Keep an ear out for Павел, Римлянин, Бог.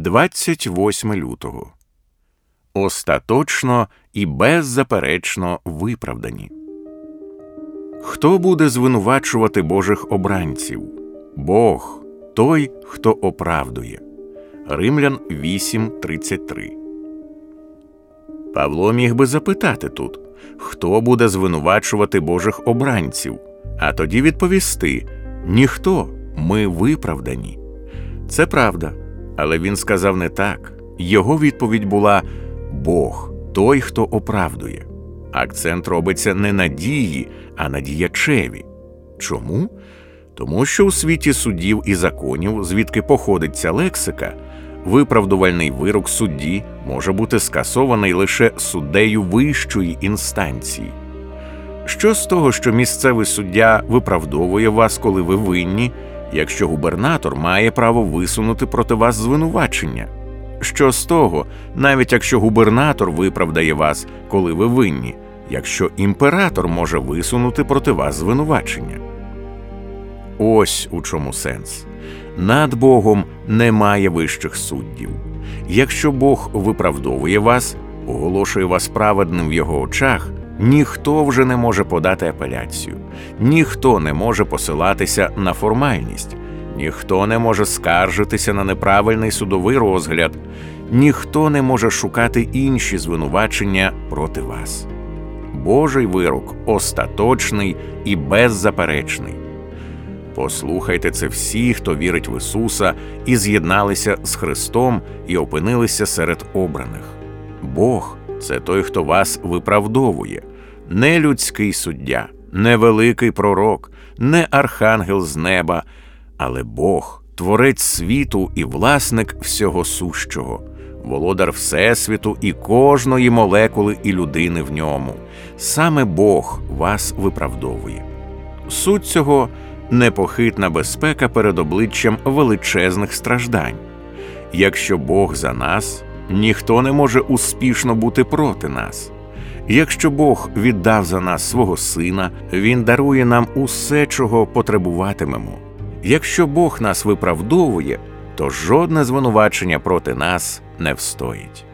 28 лютого. Остаточно і беззаперечно виправдані. Хто буде звинувачувати Божих обранців? Бог – той, хто оправдує. Римлян 8:33. Павло міг би запитати тут, хто буде звинувачувати Божих обранців, а тоді відповісти – ніхто, ми виправдані. Це правда, але він сказав не так. Його відповідь була – Бог, той, хто оправдує. Акцент робиться не на дії, а на діячеві. Чому? Тому що у світі судів і законів, звідки походить ця лексика, виправдувальний вирок судді може бути скасований лише суддею вищої інстанції. Що з того, що місцевий суддя виправдовує вас, коли ви винні, якщо губернатор має право висунути проти вас звинувачення? Що з того, навіть якщо губернатор виправдає вас, коли ви винні, якщо імператор може висунути проти вас звинувачення? Ось у чому сенс. Над Богом немає вищих суддів. Якщо Бог виправдовує вас, оголошує вас праведним в його очах, ніхто вже не може подати апеляцію, ніхто не може посилатися на формальність, ніхто не може скаржитися на неправильний судовий розгляд, ніхто не може шукати інші звинувачення проти вас. Божий вирок остаточний і беззаперечний. Послухайте це всі, хто вірить в Ісуса і з'єдналися з Христом і опинилися серед обраних. Бог – це той, хто вас виправдовує. Не людський суддя, не великий пророк, не архангел з неба, але Бог – творець світу і власник всього сущого, володар Всесвіту і кожної молекули і людини в ньому. Саме Бог вас виправдовує. Суть цього – непохитна безпека перед обличчям величезних страждань. Якщо Бог за нас, ніхто не може успішно бути проти нас. Якщо Бог віддав за нас свого Сина, Він дарує нам усе, чого потребуватимемо. Якщо Бог нас виправдовує, то жодне звинувачення проти нас не встоїть.